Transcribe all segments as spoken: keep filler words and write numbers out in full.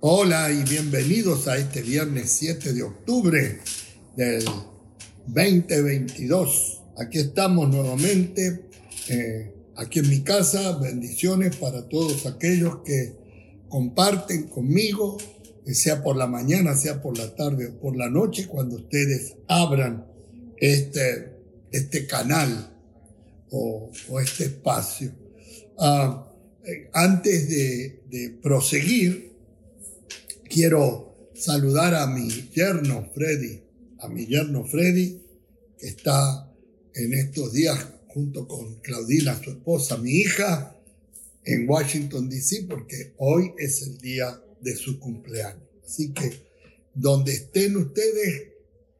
Hola y bienvenidos a este viernes siete de octubre del veinte veintidós. Aquí estamos nuevamente, eh, aquí en mi casa. Bendiciones para todos aquellos que comparten conmigo, sea por la mañana, sea por la tarde o por la noche, cuando ustedes abran este, este canal o, o este espacio. Ah, eh, antes de, de proseguir, quiero saludar a mi yerno Freddy, a mi yerno Freddy, que está en estos días junto con Claudina, su esposa, mi hija, en Washington D C, porque hoy es el día de su cumpleaños. Así que donde estén ustedes,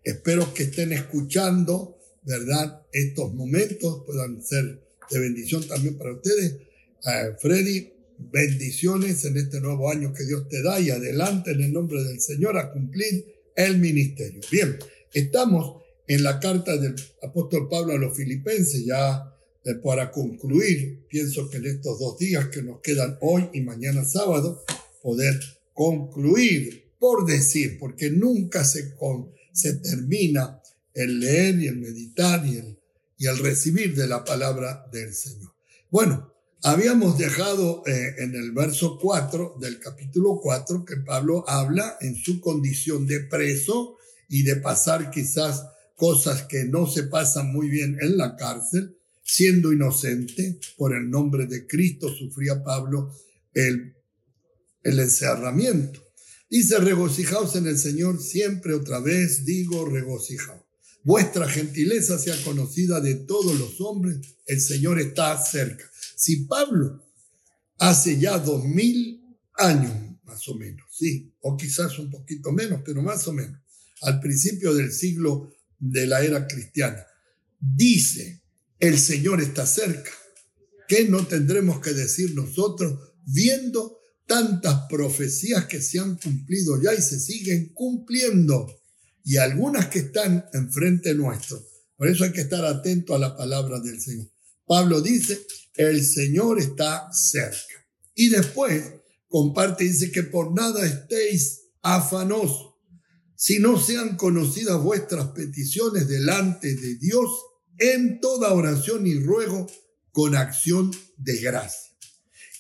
espero que estén escuchando, ¿verdad? Estos momentos puedan ser de bendición también para ustedes. Eh, Freddy, bendiciones en este nuevo año que Dios te da, y adelante en el nombre del Señor a cumplir el ministerio. Bien, estamos en la carta del apóstol Pablo a los Filipenses, ya eh, para concluir. Pienso que en estos dos días que nos quedan, hoy y mañana sábado, poder concluir, por decir, porque nunca se, con, se termina el leer y el meditar y el, y el recibir de la palabra del Señor. Bueno, habíamos dejado eh, en el verso cuatro del capítulo cuatro que Pablo habla en su condición de preso y de pasar quizás cosas que no se pasan muy bien en la cárcel. Siendo inocente, por el nombre de Cristo sufría Pablo el, el encerramiento. Dice: regocijaos en el Señor siempre. Otra vez digo, regocijaos. Vuestra gentileza sea conocida de todos los hombres, el Señor está cerca. Si Pablo hace ya dos mil años, más o menos, sí, o quizás un poquito menos, pero más o menos, al principio del siglo de la era cristiana, dice, el Señor está cerca, ¿qué no tendremos que decir nosotros viendo tantas profecías que se han cumplido ya y se siguen cumpliendo? Y algunas que están enfrente nuestro. Por eso hay que estar atento a la palabra del Señor. Pablo dice, el Señor está cerca. Y después comparte, dice que por nada estéis afanosos, si no sean conocidas vuestras peticiones delante de Dios en toda oración y ruego con acción de gracia.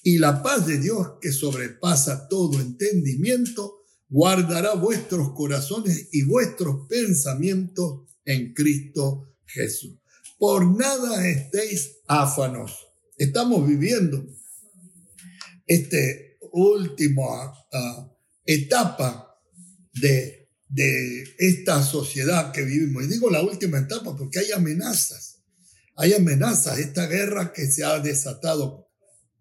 Y la paz de Dios, que sobrepasa todo entendimiento, guardará vuestros corazones y vuestros pensamientos en Cristo Jesús. Por nada estéis afanosos. Estamos viviendo este última uh, etapa de, de esta sociedad que vivimos. Y digo la última etapa porque hay amenazas. Hay amenazas. Esta guerra que se ha desatado,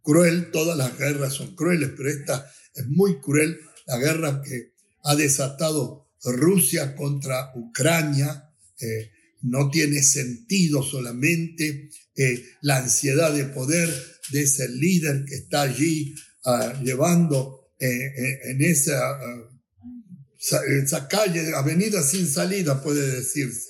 cruel, todas las guerras son crueles, pero esta es muy cruel. La guerra que ha desatado Rusia contra Ucrania, eh, no tiene sentido solamente. Eh, la ansiedad de poder de ese líder que está allí uh, llevando eh, en esa, uh, esa calle, avenida sin salida, puede decirse.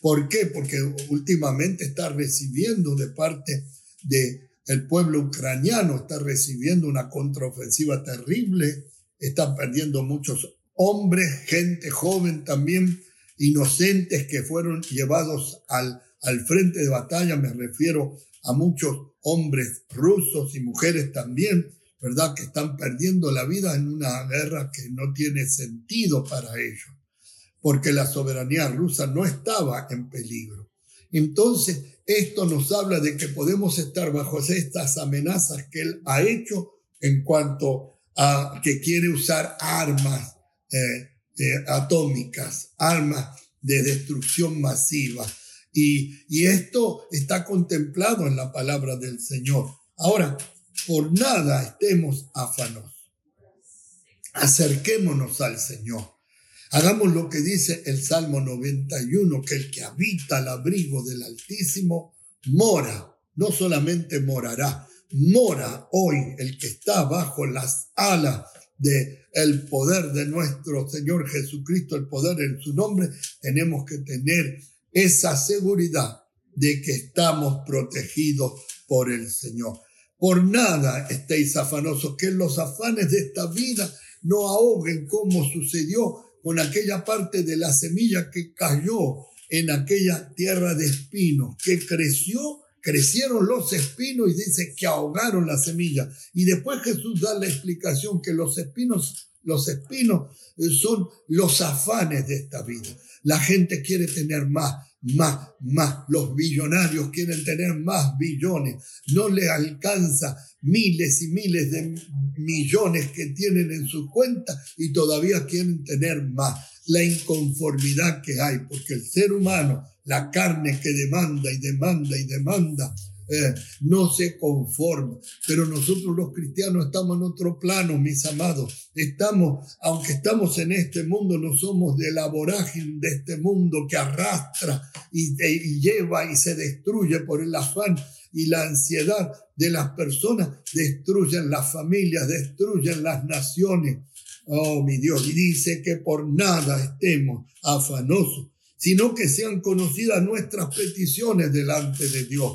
¿Por qué? Porque últimamente está recibiendo de parte del pueblo ucraniano, está recibiendo una contraofensiva terrible. Están perdiendo muchos hombres, gente joven también, inocentes que fueron llevados al, al frente de batalla. Me refiero a muchos hombres rusos y mujeres también, ¿verdad? Que están perdiendo la vida en una guerra que no tiene sentido para ellos, porque la soberanía rusa no estaba en peligro. Entonces, esto nos habla de que podemos estar bajo estas amenazas que él ha hecho en cuanto a A, que quiere usar armas eh, eh, atómicas, armas de destrucción masiva. Y, y esto está contemplado en la palabra del Señor. Ahora, por nada estemos afanosos. Acerquémonos al Señor. Hagamos lo que dice el Salmo noventa y uno, que el que habita al abrigo del Altísimo mora, no solamente morará, mora hoy el que está bajo las alas del poder de nuestro Señor Jesucristo, el poder en su nombre. Tenemos que tener esa seguridad de que estamos protegidos por el Señor. Por nada estéis afanosos, que los afanes de esta vida no ahoguen, como sucedió con aquella parte de la semilla que cayó en aquella tierra de espinos, que creció, crecieron los espinos y dice que ahogaron la semilla. Y después Jesús da la explicación que los espinos, los espinos son los afanes de esta vida. La gente quiere tener más, más, más. Los billonarios quieren tener más billones. No les alcanza miles y miles de millones que tienen en sus cuentas y todavía quieren tener más. La inconformidad que hay, porque el ser humano, la carne que demanda y demanda y demanda, eh, no se conforma. Pero nosotros los cristianos estamos en otro plano, mis amados. Estamos, aunque estamos en este mundo, no somos de la vorágine de este mundo que arrastra y, y lleva y se destruye por el afán y la ansiedad de las personas. Destruyen las familias, destruyen las naciones. Oh, mi Dios, y dice que por nada estemos afanosos, sino que sean conocidas nuestras peticiones delante de Dios.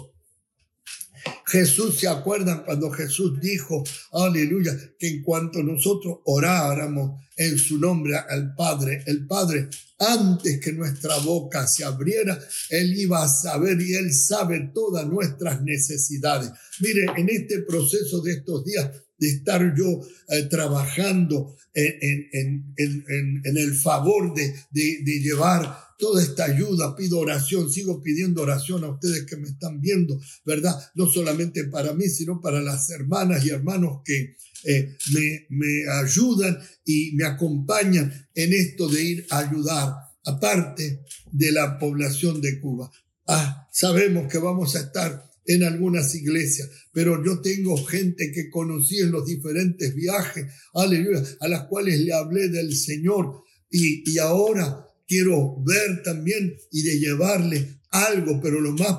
Jesús, ¿se acuerdan cuando Jesús dijo, aleluya, que en cuanto nosotros oráramos en su nombre al Padre, el Padre, antes que nuestra boca se abriera, Él iba a saber y Él sabe todas nuestras necesidades? Miren, en este proceso de estos días, de estar yo eh, trabajando en, en, en, en, en el favor de, de, de llevar toda esta ayuda, pido oración, sigo pidiendo oración a ustedes que me están viendo, ¿verdad? No solamente para mí, sino para las hermanas y hermanos que eh, me, me ayudan y me acompañan en esto de ir a ayudar, aparte de la población de Cuba. Ah, sabemos que vamos a estar en algunas iglesias, pero yo tengo gente que conocí en los diferentes viajes, aleluya, a las cuales le hablé del Señor, y, y ahora quiero ver también y de llevarle algo, pero lo más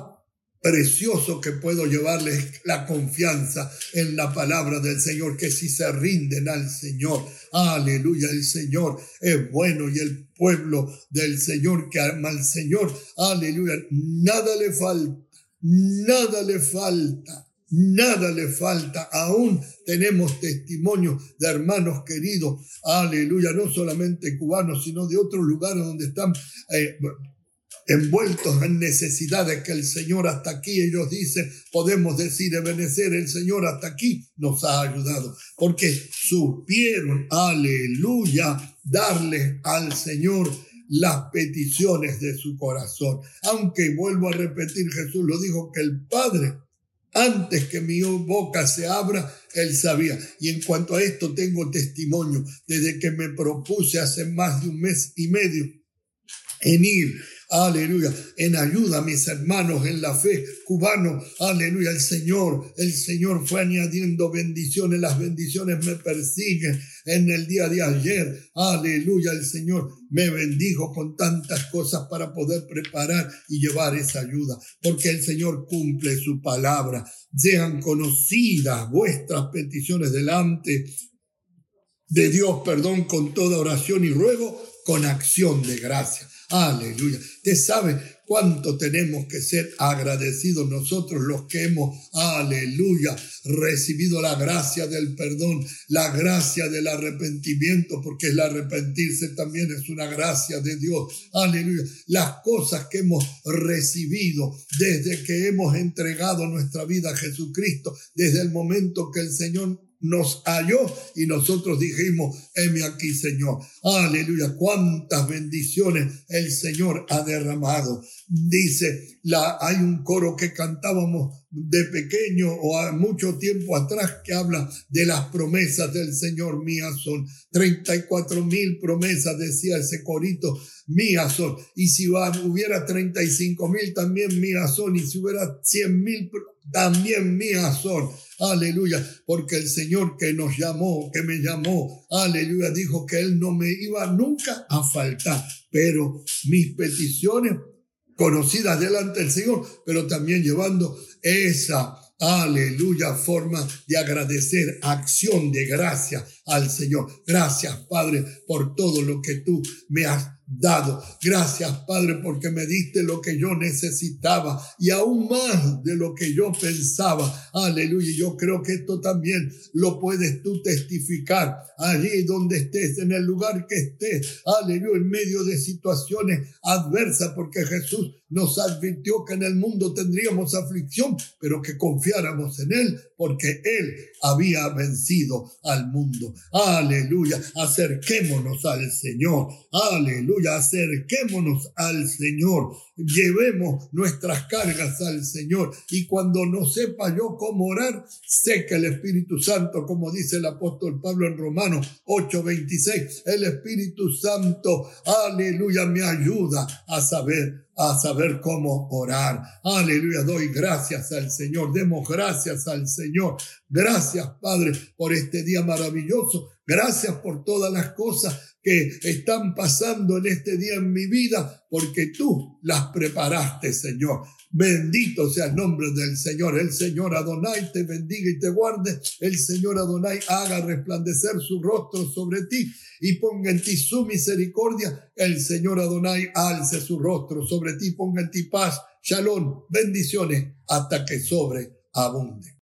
precioso que puedo llevarle es la confianza en la palabra del Señor, que si se rinden al Señor, aleluya, el Señor es bueno y el pueblo del Señor que ama al Señor, aleluya, nada le falta. Nada le falta, nada le falta. Aún tenemos testimonio de hermanos queridos, aleluya, no solamente cubanos, sino de otros lugares donde están eh, envueltos en necesidades que el Señor hasta aquí, ellos dicen, podemos decir, ebenecer, el Señor hasta aquí nos ha ayudado, porque supieron, aleluya, darle al Señor las peticiones de su corazón. Aunque vuelvo a repetir, Jesús lo dijo, que el Padre, antes que mi boca se abra, Él sabía. Y en cuanto a esto tengo testimonio, desde que me propuse hace más de un mes y medio en ir, aleluya, en ayuda a mis hermanos en la fe cubano, aleluya, el Señor, el Señor fue añadiendo bendiciones, las bendiciones me persiguen. En el día de ayer, aleluya, el Señor me bendijo con tantas cosas para poder preparar y llevar esa ayuda, porque el Señor cumple su palabra. Sean conocidas vuestras peticiones delante de Dios, perdón, con toda oración y ruego, con acción de gracia. Aleluya. Usted sabe cuánto tenemos que ser agradecidos nosotros los que hemos, aleluya, recibido la gracia del perdón, la gracia del arrepentimiento, porque el arrepentirse también es una gracia de Dios. Aleluya. Las cosas que hemos recibido desde que hemos entregado nuestra vida a Jesucristo, desde el momento que el Señor nos halló y nosotros dijimos, heme aquí, Señor. Aleluya, cuántas bendiciones el Señor ha derramado. Dice, la, hay un coro que cantábamos de pequeño o a mucho tiempo atrás que habla de las promesas del Señor. Mías son treinta y cuatro mil promesas, decía ese corito, mías son. Y si hubiera treinta y cinco mil, también mías son. Y si hubiera cien mil, también mías son. Aleluya, porque el Señor que nos llamó, que me llamó, aleluya, dijo que Él no me iba nunca a faltar, pero mis peticiones conocidas delante del Señor, pero también llevando esa, aleluya, forma de agradecer, acción de gracia al Señor. Gracias, Padre, por todo lo que tú me has dado. Gracias, Padre, porque me diste lo que yo necesitaba y aún más de lo que yo pensaba. Aleluya. Yo creo que esto también lo puedes tú testificar allí donde estés, en el lugar que estés. Aleluya. En medio de situaciones adversas, porque Jesús nos advirtió que en el mundo tendríamos aflicción, pero que confiáramos en Él, porque Él había vencido al mundo. Aleluya. Acerquémonos al Señor. Aleluya. Acerquémonos al Señor, llevemos nuestras cargas al Señor, y cuando no sepa yo cómo orar, sé que el Espíritu Santo, como dice el apóstol Pablo en Romanos ocho veintiséis, el Espíritu Santo, aleluya, me ayuda a saber a saber cómo orar. Aleluya, doy gracias al Señor, demos gracias al Señor. Gracias, Padre, por este día maravilloso. Gracias por todas las cosas que están pasando en este día en mi vida, porque tú las preparaste, Señor. Bendito sea el nombre del Señor. El Señor Adonai te bendiga y te guarde. El Señor Adonai haga resplandecer su rostro sobre ti y ponga en ti su misericordia. El Señor Adonai alce su rostro sobre ti y ponga en ti paz, shalom, bendiciones hasta que sobreabunde.